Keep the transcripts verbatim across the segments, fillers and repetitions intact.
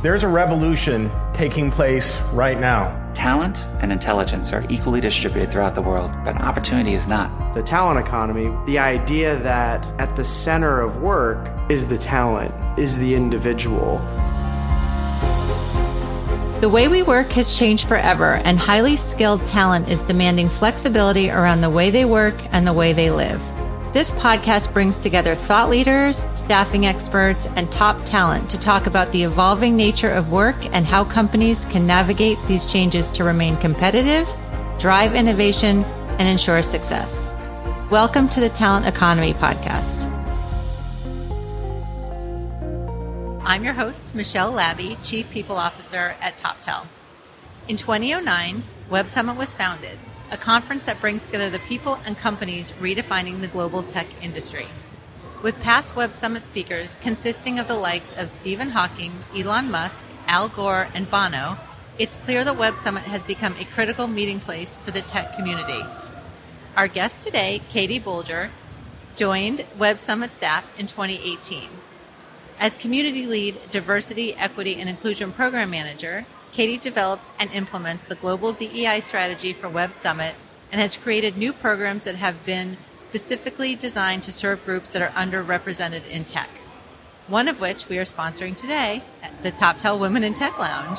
There's a revolution taking place right now. Talent and intelligence are equally distributed throughout the world, but opportunity is not. The talent economy, the idea that at the center of work is the talent, is the individual. The way we work has changed forever, and highly skilled talent is demanding flexibility around the way they work and the way they live. This podcast brings together thought leaders, staffing experts, and top talent to talk about the evolving nature of work and how companies can navigate these changes to remain competitive, drive innovation, and ensure success. Welcome to the Talent Economy Podcast. I'm your host, Michelle Labbe, Chief People Officer at Toptal. In twenty oh nine, Web Summit was founded, a conference that brings together the people and companies redefining the global tech industry. With past Web Summit speakers consisting of the likes of Stephen Hawking, Elon Musk, Al Gore, and Bono, it's clear that Web Summit has become a critical meeting place for the tech community. Our guest today, Katie Bolger, joined Web Summit staff in twenty eighteen. As Community Lead, Diversity, Equity, and Inclusion Program Manager, Katie develops and implements the global D E I strategy for Web Summit and has created new programs that have been specifically designed to serve groups that are underrepresented in tech, one of which we are sponsoring today at the Toptal Women in Tech Lounge.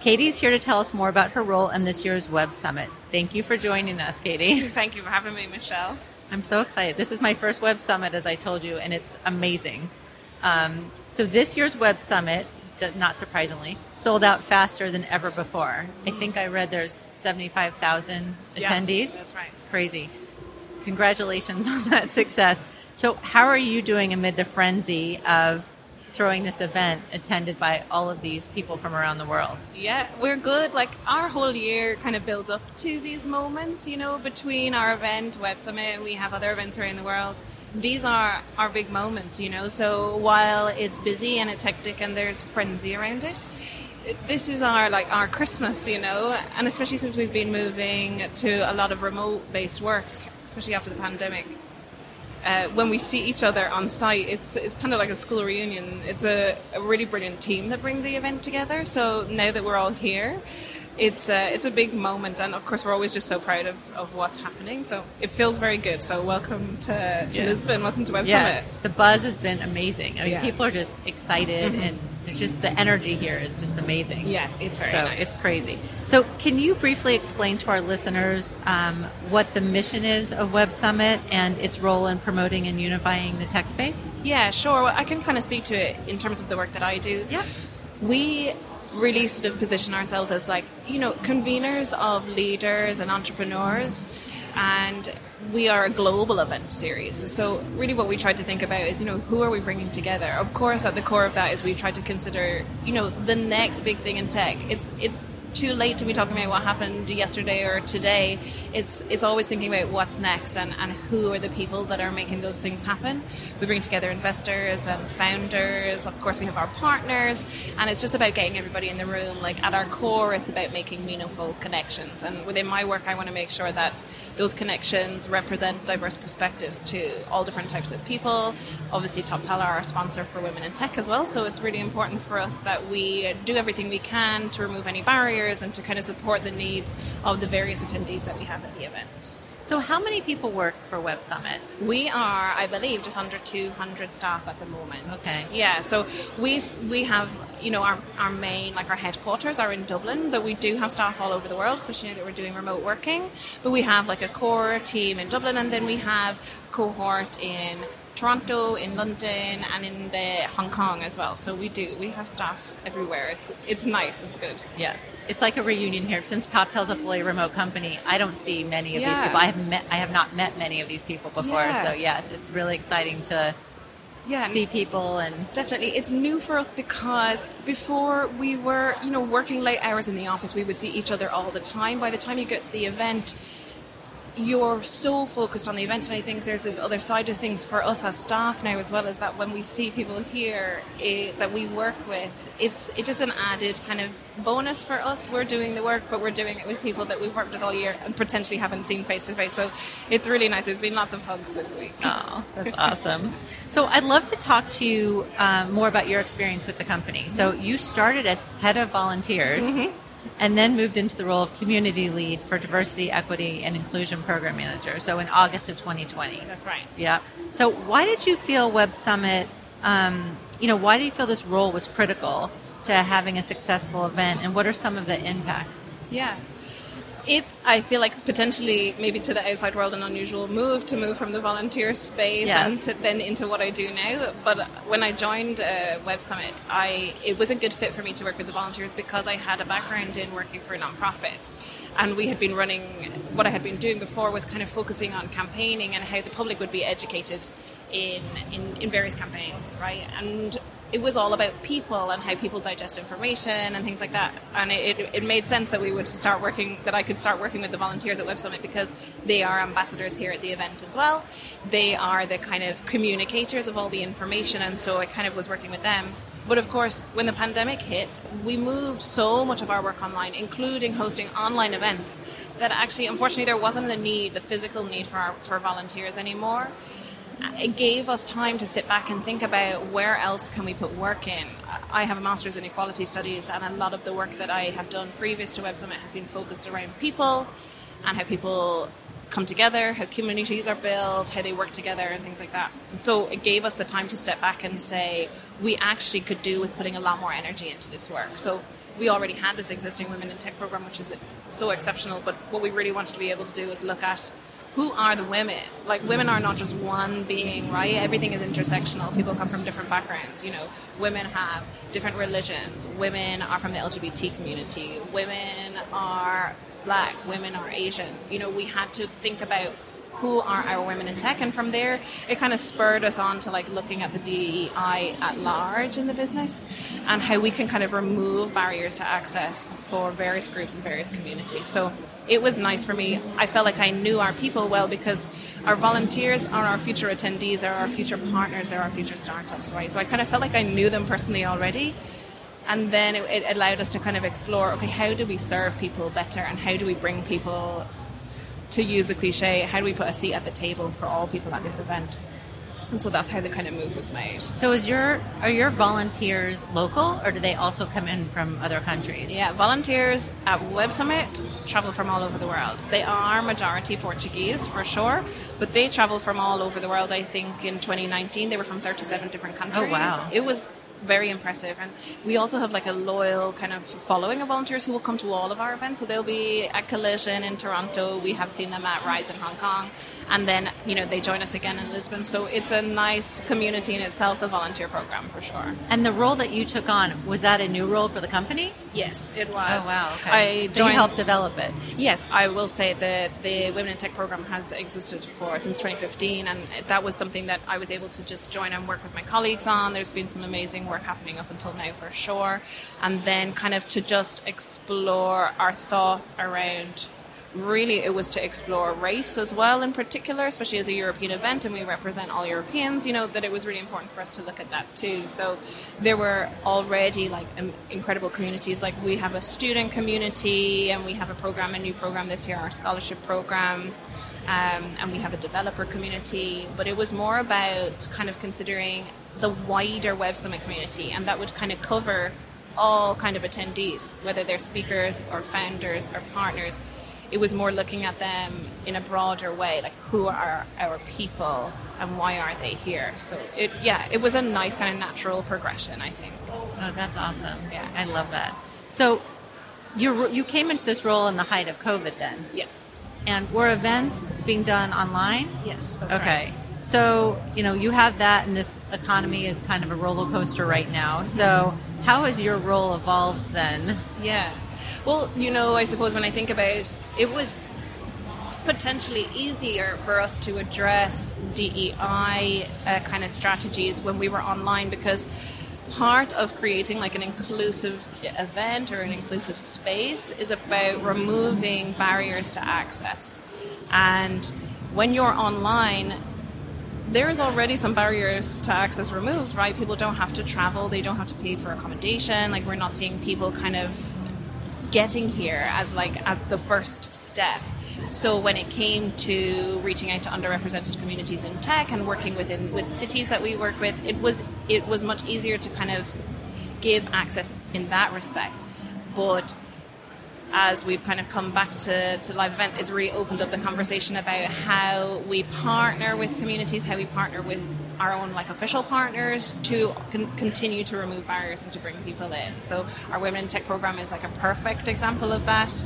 Katie's here to tell us more about her role in this year's Web Summit. Thank you for joining us, Katie. Thank you for having me, Michelle. I'm so excited. This is my first Web Summit, as I told you, and it's amazing. Um, so this year's Web Summit, not surprisingly, sold out faster than ever before. I think I read there's seventy-five thousand yeah, attendees. That's right. It's crazy. Congratulations on that success. So how are you doing amid the frenzy of throwing this event attended by all of these people from around the world? Yeah, we're good. Like, our whole year kind of builds up to these moments, you know, between our event, Web Summit, we have other events around the world. These are our big moments, you know, so while it's busy and it's hectic and there's frenzy around it, this is our, like, our Christmas, you know, and especially since we've been moving to a lot of remote-based work, especially after the pandemic, uh, when we see each other on site, it's it's kind of like a school reunion. It's a, a really brilliant team that bring the event together, so now that we're all here, It's a, it's a big moment, and of course we're always just so proud of, of what's happening, so it feels very good. So welcome to, to yeah. Lisbon, welcome to Web yes. Summit. The buzz has been amazing. I mean, yeah. people are just excited, mm-hmm. and there's just the energy here is just amazing. Yeah, it's very so nice. It's crazy. So can you briefly explain to our listeners um, what the mission is of Web Summit and its role in promoting and unifying the tech space? Yeah, sure. Well, I can kind of speak to it in terms of the work that I do. Yeah. We really sort of position ourselves as, like, you know, conveners of leaders and entrepreneurs, and we are a global event series. So really what we try to think about is, you know, who are we bringing together? Of course, at the core of that is we try to consider, you know, the next big thing in tech. It's it's too late to be talking about what happened yesterday or today. It's it's always thinking about what's next and, and who are the people that are making those things happen. We bring together investors and founders. Of course, we have our partners, and it's just about getting everybody in the room. Like, at our core, it's about making meaningful connections. And within my work, I want to make sure that those connections represent diverse perspectives to all different types of people. Obviously, Toptal are our sponsor for Women in Tech as well, so it's really important for us that we do everything we can to remove any barriers and to kind of support the needs of the various attendees that we have at the event. So how many people work for Web Summit? We are, I believe, just under two hundred staff at the moment. Okay. Yeah, so we we have, you know, our, our main, like, our headquarters are in Dublin, but we do have staff all over the world, especially now that we're doing remote working. But we have, like, a core team in Dublin, and then we have cohort in Toronto, in London, and in the Hong Kong as well. So we do we have staff everywhere. It's it's nice. It's good. Yes, it's like a reunion here. Since Toptal's a fully remote company, I don't see many of yeah. these people. I have met I have not met many of these people before. Yeah. So yes, it's really exciting to yeah, see people. And definitely, it's new for us because before we were, you know, working late hours in the office. We would see each other all the time. By the time you get to the event, you're so focused on the event, and I think there's this other side of things for us as staff now as well, is that when we see people here it, that we work with, it's it's just an added kind of bonus for us. We're doing the work, but we're doing it with people that we've worked with all year and potentially haven't seen face to face. So it's really nice. There's been lots of hugs this week. Oh, that's awesome. So I'd love to talk to you um, more about your experience with the company. So you started as head of volunteers. Mm-hmm. And then moved into the role of community lead for diversity, equity, and inclusion program manager. So in August of twenty twenty. That's right. Yeah. So why did you feel Web Summit, um, you know, why do you feel this role was critical to having a successful event? And what are some of the impacts? Yeah. It's, I feel like, potentially, maybe to the outside world, an unusual move to move from the volunteer space yes. and to, then into what I do now. But when I joined uh, Web Summit, I, it was a good fit for me to work with the volunteers because I had a background in working for nonprofits. And we had been running, what I had been doing before was kind of focusing on campaigning and how the public would be educated in in, in various campaigns, right? And it was all about people and how people digest information and things like that. And it, it, it made sense that we would start working, that I could start working with the volunteers at Web Summit because they are ambassadors here at the event as well. They are the kind of communicators of all the information. And so I kind of was working with them. But of course, when the pandemic hit, we moved so much of our work online, including hosting online events, that actually, unfortunately, there wasn't the need, the physical need for our, for volunteers anymore. It gave us time to sit back and think about where else can we put work in. I have a master's in equality studies, and a lot of the work that I have done previous to Web Summit has been focused around people and how people come together, how communities are built, how they work together and things like that. And so it gave us the time to step back and say, we actually could do with putting a lot more energy into this work. So we already had this existing Women in Tech program, which is so exceptional, but what we really wanted to be able to do is look at who are the women? Like, women are not just one being, right? Everything is intersectional. People come from different backgrounds, you know. Women have different religions. Women are from the L G B T community. Women are black. Women are Asian. You know, we had to think about who are our women in tech. And from there, it kind of spurred us on to, like, looking at the D E I at large in the business and how we can kind of remove barriers to access for various groups and various communities. So it was nice for me. I felt like I knew our people well because our volunteers are our future attendees, they're our future partners, they're our future startups, right? So I kind of felt like I knew them personally already. And then it, it allowed us to kind of explore, okay, how do we serve people better and how do we bring people, to use the cliche, how do we put a seat at the table for all people at this event? And so that's how the kind of move was made. So is your are your volunteers local, or do they also come in from other countries? Yeah, volunteers at Web Summit travel from all over the world. They are majority Portuguese, for sure, but they travel from all over the world. I think in twenty nineteen, they were from thirty-seven different countries. Oh, wow. It was very impressive. And we also have like a loyal kind of following of volunteers who will come to all of our events. So they'll be at Collision in Toronto. We have seen them at Rise in Hong Kong. And then, you know, they join us again in Lisbon. So it's a nice community in itself, the volunteer program, for sure. And the role that you took on, was that a new role for the company? Yes, it was. Oh, wow. Okay. I so joined, you helped develop it? Yes. I will say that the Women in Tech program has existed for since twenty fifteen. And that was something that I was able to just join and work with my colleagues on. There's been some amazing work happening up until now, for sure. And then kind of to just explore our thoughts around... Really, it was to explore race as well, in particular, especially as a European event, and we represent all Europeans, you know, that it was really important for us to look at that too. So there were already, like, incredible communities. Like, we have a student community, and we have a program, a new program this year, our scholarship program, um, and we have a developer community. But it was more about kind of considering the wider Web Summit community, and that would kind of cover all kind of attendees, whether they're speakers or founders or partners. It was more looking at them in a broader way, like, who are our people and why are they here? So, it yeah, it was a nice kind of natural progression, I think. Oh, that's awesome. Yeah, I love that. So you you came into this role in the height of COVID then? Yes. And were events being done online? Yes, that's okay. Right. So, you know, you have that, and this economy is kind of a roller coaster right now. So how has your role evolved then? Yeah. Well, you know, I suppose when I think about it, it was potentially easier for us to address D E I uh, kind of strategies when we were online because part of creating like an inclusive event or an inclusive space is about removing barriers to access. And when you're online, there is already some barriers to access removed, right? People don't have to travel, they don't have to pay for accommodation. Like, we're not seeing people kind of getting here as like as the first step. So when it came to reaching out to underrepresented communities in tech and working within with cities that we work with, it was it was much easier to kind of give access in that respect. But as we've kind of come back to, to live events, it's really opened up the conversation about how we partner with communities, how we partner with our own like official partners to con- continue to remove barriers and to bring people in. So our Women in Tech program is like a perfect example of that.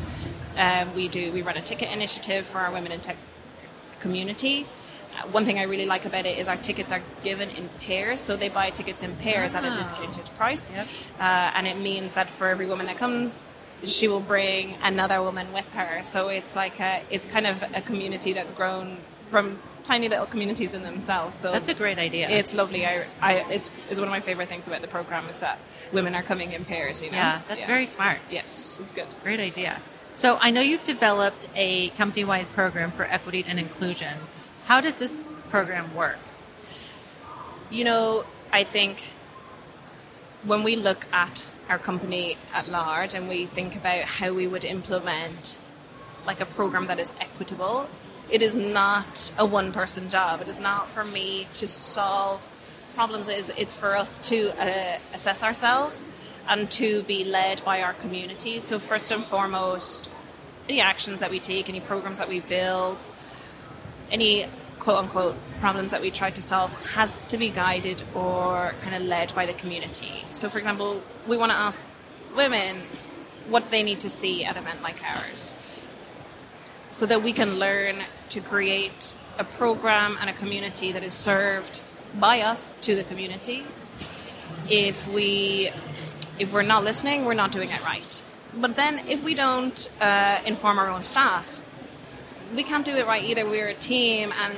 Um, we do we run a ticket initiative for our Women in Tech community. Uh, one thing I really like about it is our tickets are given in pairs, so they buy tickets in pairs wow. at a discounted price. Yep. Uh, and it means that for every woman that comes, she will bring another woman with her. So it's like a, it's kind of a community that's grown from tiny little communities in themselves. So that's a great idea. It's lovely. I, I it's it's one of my favorite things about the program is that women are coming in pairs. You know, yeah, that's yeah. very smart. Yes, it's good. Great idea. So I know you've developed a company-wide program for equity and inclusion. How does this program work? You know, I think when we look at our company at large and we think about how we would implement like a program that is equitable, it is not a one-person job. It is not for me to solve problems. It's, it's for us to uh, assess ourselves and to be led by our community. So first and foremost, any actions that we take, any programs that we build, any quote-unquote problems that we try to solve has to be guided or kind of led by the community. So for example, we want to ask women what they need to see at an event like ours so that we can learn to create a program and a community that is served by us to the community. If we, if we're not listening, we're not doing it right. But then if we don't uh, inform our own staff, we can't do it right either. We're a team, and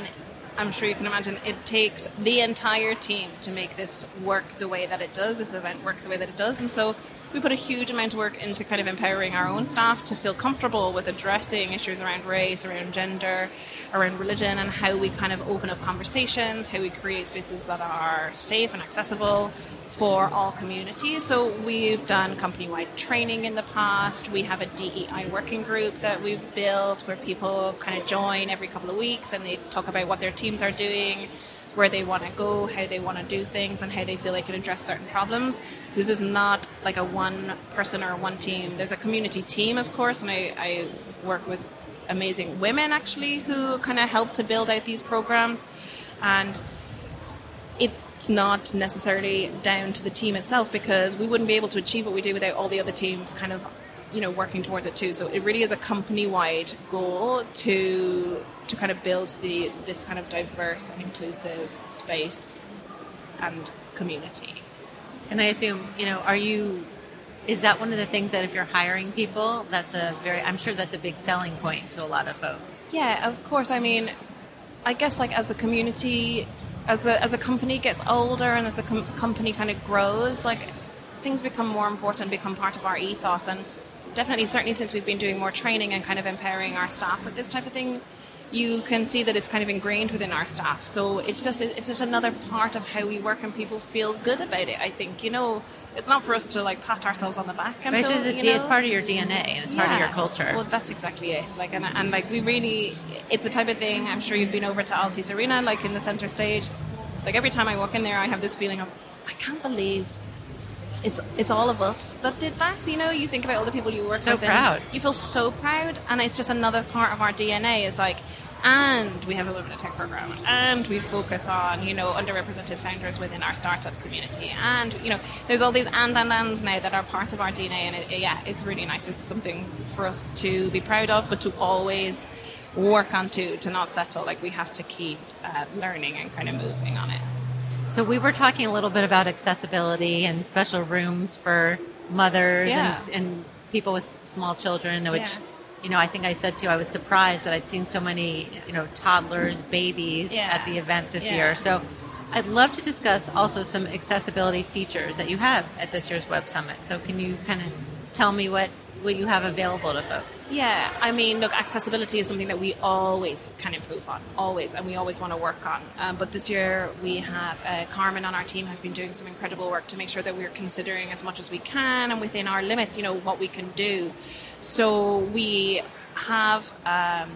I'm sure you can imagine it takes the entire team to make this work the way that it does, this event work the way that it does. And so we put a huge amount of work into kind of empowering our own staff to feel comfortable with addressing issues around race, around gender, around religion, and how we kind of open up conversations, how we create spaces that are safe and accessible for all communities. So we've done company-wide training in the past. We have a D E I working group that we've built where people kind of join every couple of weeks and they talk about what their teams are doing, where they want to go, how they want to do things, and how they feel they can address certain problems. This is not like a one person or one team. There's a community team, of course, and I, I work with amazing women, actually, who kind of help to build out these programs. And it it's not necessarily down to the team itself, because we wouldn't be able to achieve what we do without all the other teams kind of, you know, working towards it too. So it really is a company-wide goal to to kind of build the this kind of diverse and inclusive space and community. And I assume, you know, are you, is that one of the things that if you're hiring people, that's a very, I'm sure that's a big selling point to a lot of folks. Yeah, of course. I mean, I guess like as the community As the, as the company gets older and as the com- company kind of grows, like things become more important, become part of our ethos. And definitely, certainly since we've been doing more training and kind of empowering our staff with this type of thing, you can see that it's kind of ingrained within our staff. So it's just it's just another part of how we work, and people feel good about it, I think. You know, it's not for us to like pat ourselves on the back. And feel, is a, you know? It's part of your D N A and it's yeah. part of your culture. Well, that's exactly it. Like, and, and like we really, it's the type of thing, I'm sure you've been over to Altice Arena, like in the center stage. Like every time I walk in there, I have this feeling of, I can't believe it's it's all of us that did that. You know, you think about all the people you work so with. So proud. You feel so proud. And it's just another part of our D N A is like, and we have a Women in Tech program, and we focus on, you know, underrepresented founders within our startup community. And, you know, there's all these and, and, ands now that are part of our D N A. And it, yeah, it's really nice. It's something for us to be proud of, but to always work on to, to not settle. Like, we have to keep uh, learning and kind of moving on it. So we were talking a little bit about accessibility and special rooms for mothers yeah. and, and people with small children, which, yeah. you know, I think I said too, I was surprised that I'd seen so many, you know, toddlers, babies yeah. at the event this yeah. year. So I'd love to discuss also some accessibility features that you have at this year's Web Summit. So can you kind of tell me what, what you have available to folks? Yeah, I mean, look, accessibility is something that we always can improve on, always, and we always want to work on. Um, but this year we have, uh, Carmen on our team has been doing some incredible work to make sure that we're considering as much as we can and within our limits, you know, what we can do. So we have... Um,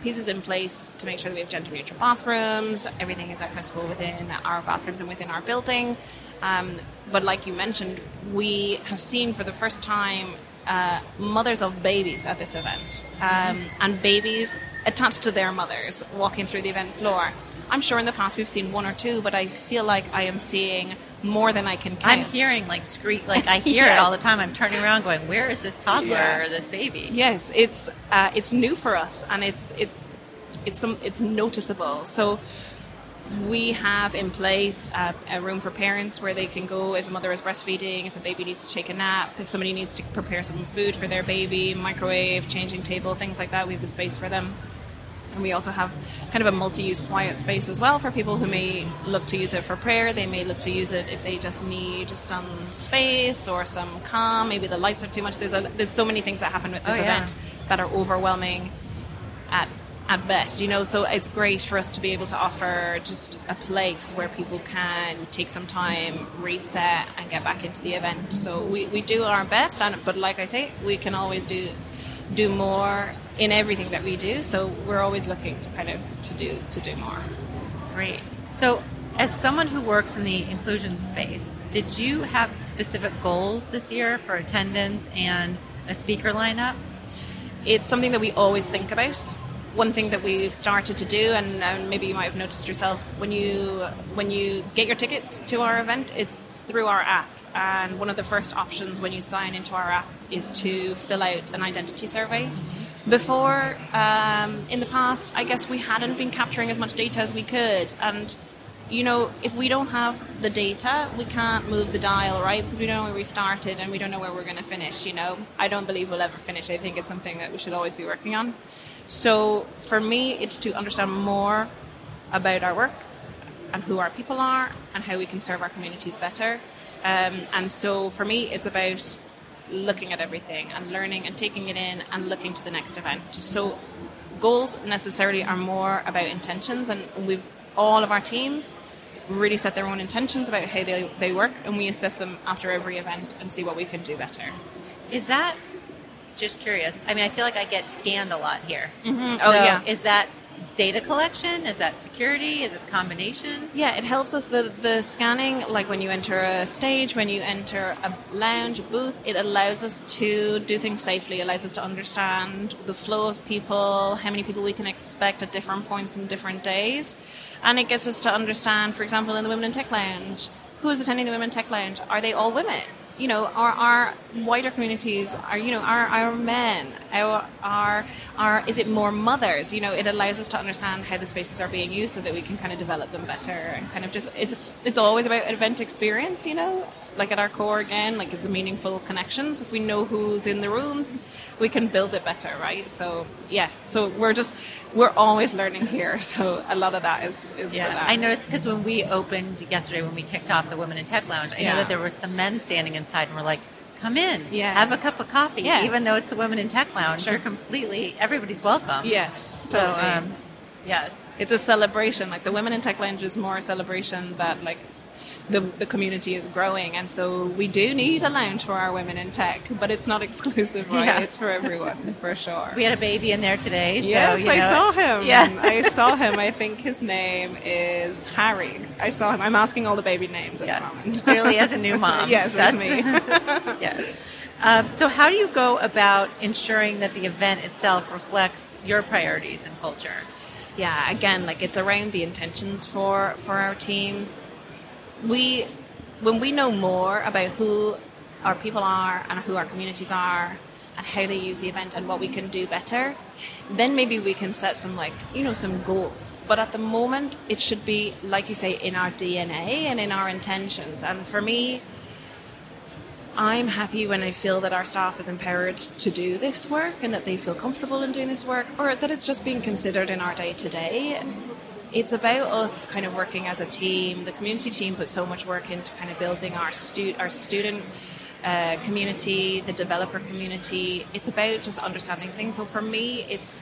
pieces in place to make sure that we have gender-neutral bathrooms, everything is accessible within our bathrooms and within our building. Um, but like you mentioned, we have seen for the first time uh, mothers of babies at this event, um, and babies attached to their mothers walking through the event floor. I'm sure in the past we've seen one or two, but I feel like I am seeing more than I can count. I'm hearing like scree- like I hear yes. it all the time. I'm turning around going, where is this toddler yeah. or this baby? Yes, it's uh, it's new for us, and it's it's it's some it's noticeable. So we have in place uh, a room for parents where they can go if a mother is breastfeeding, if a baby needs to take a nap, if somebody needs to prepare some food for their baby, microwave, changing table, things like that. We have a space for them. And we also have kind of a multi-use quiet space as well for people who may look to use it for prayer. They may look to use it if they just need some space or some calm. Maybe the lights are too much. There's a, there's so many things that happen with this oh, event yeah. that are overwhelming at at best, you know. So it's great for us to be able to offer just a place where people can take some time, reset, and get back into the event. So we, we do our best, and but like I say, we can always do do more in everything that we do, so we're always looking to kind of to do to do more. Great. So as someone who works in the inclusion space, did you have specific goals this year for attendance and a speaker lineup? It's something that we always think about. One thing that we've started to do, and, and maybe you might have noticed yourself, when you when you get your ticket to our event, it's through our app. And one of the first options when you sign into our app is to fill out an identity survey. Before, um, in the past, I guess we hadn't been capturing as much data as we could. And, you know, if we don't have the data, we can't move the dial, right? Because we don't know where we started and we don't know where we're going to finish, you know. I don't believe we'll ever finish. I think it's something that we should always be working on. So for me, it's to understand more about our work and who our people are and how we can serve our communities better. Um, and so for me, it's about looking at everything and learning and taking it in and looking to the next event. So goals necessarily are more about intentions, and we've all of our teams really set their own intentions about how they, they work, and we assess them after every event and see what we can do better. Is that, just curious, I mean, I feel like I get scanned a lot here. Mm-hmm. Oh, so yeah. Is that data collection? Is that security? Is it a combination? Yeah, it helps us. The, the scanning, like when you enter a stage, when you enter a lounge, a booth, it allows us to do things safely, allows us to understand the flow of people, how many people we can expect at different points in different days. And it gets us to understand, for example, in the Women in Tech Lounge, who is attending the Women in Tech Lounge? Are they all women? You know, our, our wider communities are, you know, our, our men, our, our, our, is it more mothers? You know, it allows us to understand how the spaces are being used so that we can kind of develop them better and kind of just, it's it's always about event experience, you know, like at our core again, like the meaningful connections. If we know who's in the rooms, we can build it better, right? So, yeah, so we're just, we're always learning here. So a lot of that is, is yeah. for that. I noticed because when we opened yesterday, when we kicked off the Women in Tech Lounge, I yeah. know that there were some men standing inside and we're like, come in, yeah. have a cup of coffee. Yeah. Even though it's the Women in Tech Lounge, sure. you're completely, everybody's welcome. Yes. So, totally. um, yes. It's a celebration. Like the Women in Tech Lounge is more a celebration that like, The, the community is growing, and so we do need a lounge for our women in tech, but it's not exclusive, right? Yeah. It's for everyone, for sure. We had a baby in there today. So, yes, you know. I saw him. Yeah. I saw him. I think his name is Harry. I saw him. I'm asking all the baby names at yes. the moment. Clearly as a new mom. yes, that's me. yes. Um, so how do you go about ensuring that the event itself reflects your priorities and culture? Yeah, again, like it's around the intentions for, for our teams. We, when we know more about who our people are and who our communities are and how they use the event and what we can do better, then maybe we can set some, like, you know, some goals. But at the moment, it should be, like you say, in our D N A and in our intentions. And for me, I'm happy when I feel that our staff is empowered to do this work and that they feel comfortable in doing this work, or that it's just being considered in our day-to-day. it's about us kind of working as a team. The community team put so much work into kind of building our stu- our student uh, community, the developer community. It's about just understanding things. So for me, it's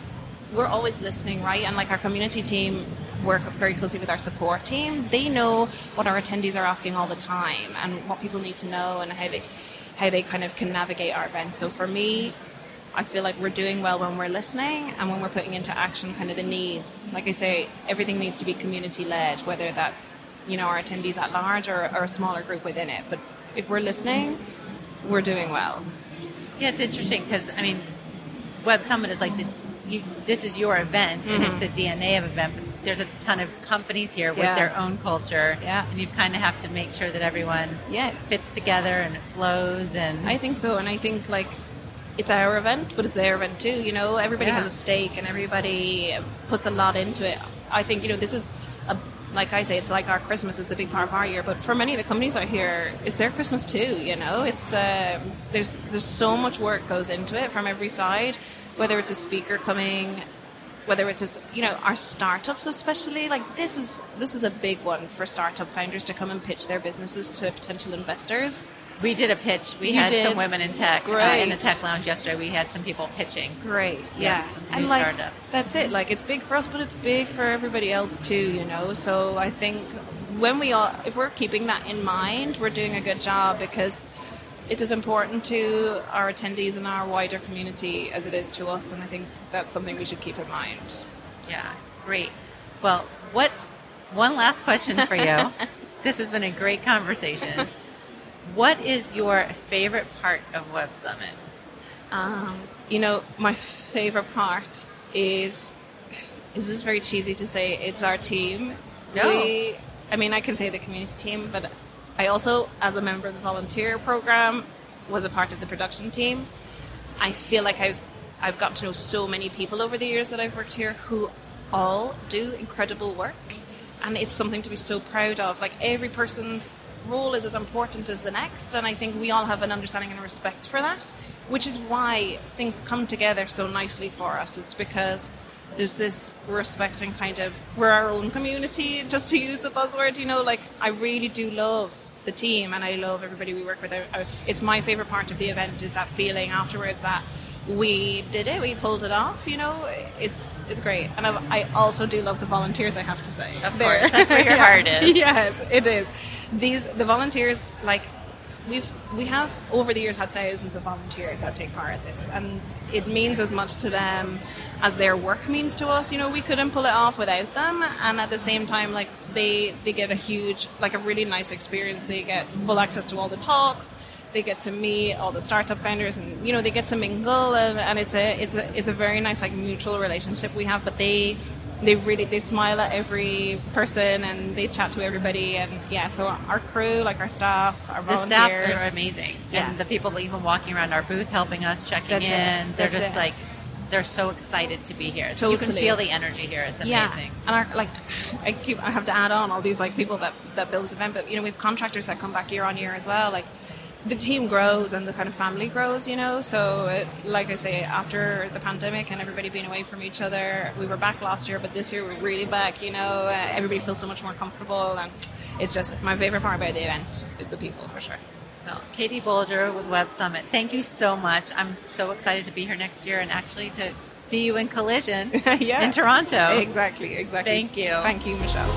we're always listening, right? And like our community team work very closely with our support team. They know what our attendees are asking all the time and what people need to know and how they how they kind of can navigate our events. So for me, I feel like we're doing well when we're listening and when we're putting into action kind of the needs. Like I say, everything needs to be community-led, whether that's, you know, our attendees at large or, or a smaller group within it. But if we're listening, we're doing well. Yeah, it's interesting because, I mean, Web Summit is like, the, you, this is your event, mm-hmm. and it's the D N A of event, but there's a ton of companies here with yeah. their own culture, yeah. and you kind of have to make sure that everyone yeah. fits together and it flows. And I think so, and I think, like, it's our event, but it's their event too, you know. Everybody yeah. has a stake and everybody puts a lot into it. I think, you know, this is, a, like I say, it's like our Christmas is the big part of our year, but for many of the companies out here, it's their Christmas too, you know. It's uh, there's there's so much work goes into it from every side, whether it's a speaker coming, whether it's, a, you know, our startups especially. Like, this is this is a big one for startup founders to come and pitch their businesses to potential investors. We did a pitch. We you had did. some women in tech uh, in the tech lounge yesterday. We had some people pitching. Great, yeah. yeah. Some and like startups. That's it. Like, it's big for us, but it's big for everybody else too. You know. So I think when we all, if we're keeping that in mind, we're doing a good job because it's as important to our attendees and our wider community as it is to us. And I think that's something we should keep in mind. Yeah. Great. Well, what? One last question for you. This has been a great conversation. What is your favorite part of Web Summit? Um, you know, my favorite part is, is this very cheesy to say, it's our team. No. We, I mean, I can say the community team, but I also, as a member of the volunteer program, was a part of the production team. I feel like I've, I've gotten to know so many people over the years that I've worked here who all do incredible work. And it's something to be so proud of. Like, every person's role is as important as the next, and I think we all have an understanding and respect for that, which is why things come together so nicely for us. It's because there's this respect and kind of, we're our own community, just to use the buzzword, you know. Like, I really do love the team and I love everybody we work with. It's my favorite part of the event is that feeling afterwards that we did it, we pulled it off, you know. It's it's great. And I've, I also do love the volunteers, I have to say. Of there. course, that's where your yeah. heart is. Yes, it is. These the volunteers, like, we've we have over the years had thousands of volunteers that take part at this, and it means as much to them as their work means to us. You know, we couldn't pull it off without them, and at the same time, like, they they get a huge, like, a really nice experience. They get full access to all the talks. They get to meet all the startup founders, and, you know, they get to mingle, and, and it's a it's a it's a very nice, like, mutual relationship we have. But they they really they smile at every person and they chat to everybody, and yeah. So our crew, like our staff, our volunteers, the staff are amazing, yeah. and the people even walking around our booth helping us, checking That's in. It. They're That's just it. like. They're so excited to be here. Totally. You can feel the energy here. It's amazing. Yeah. And our, like, I keep I have to add on all these, like, people that that build this event, but, you know, we have contractors that come back year on year as well. Like, the team grows and the kind of family grows, you know. So, it, like I say, after the pandemic and everybody being away from each other, we were back last year, but this year we're really back, you know. Uh, everybody feels so much more comfortable, and it's just my favorite part about the event is the people, for sure. Well, Katie Bolger with Web Summit, thank you so much. I'm so excited to be here next year and actually to see you in Collision yeah. in Toronto. Exactly, exactly. Thank you. Thank you, Michelle.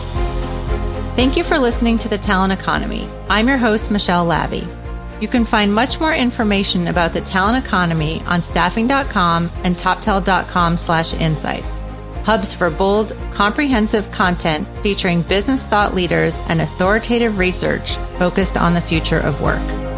Thank you for listening to The Talent Economy. I'm your host, Michelle Labbe. You can find much more information about The Talent Economy on staffing dot com and toptal dot com slash insights. Hubs for bold, comprehensive content featuring business thought leaders and authoritative research focused on the future of work.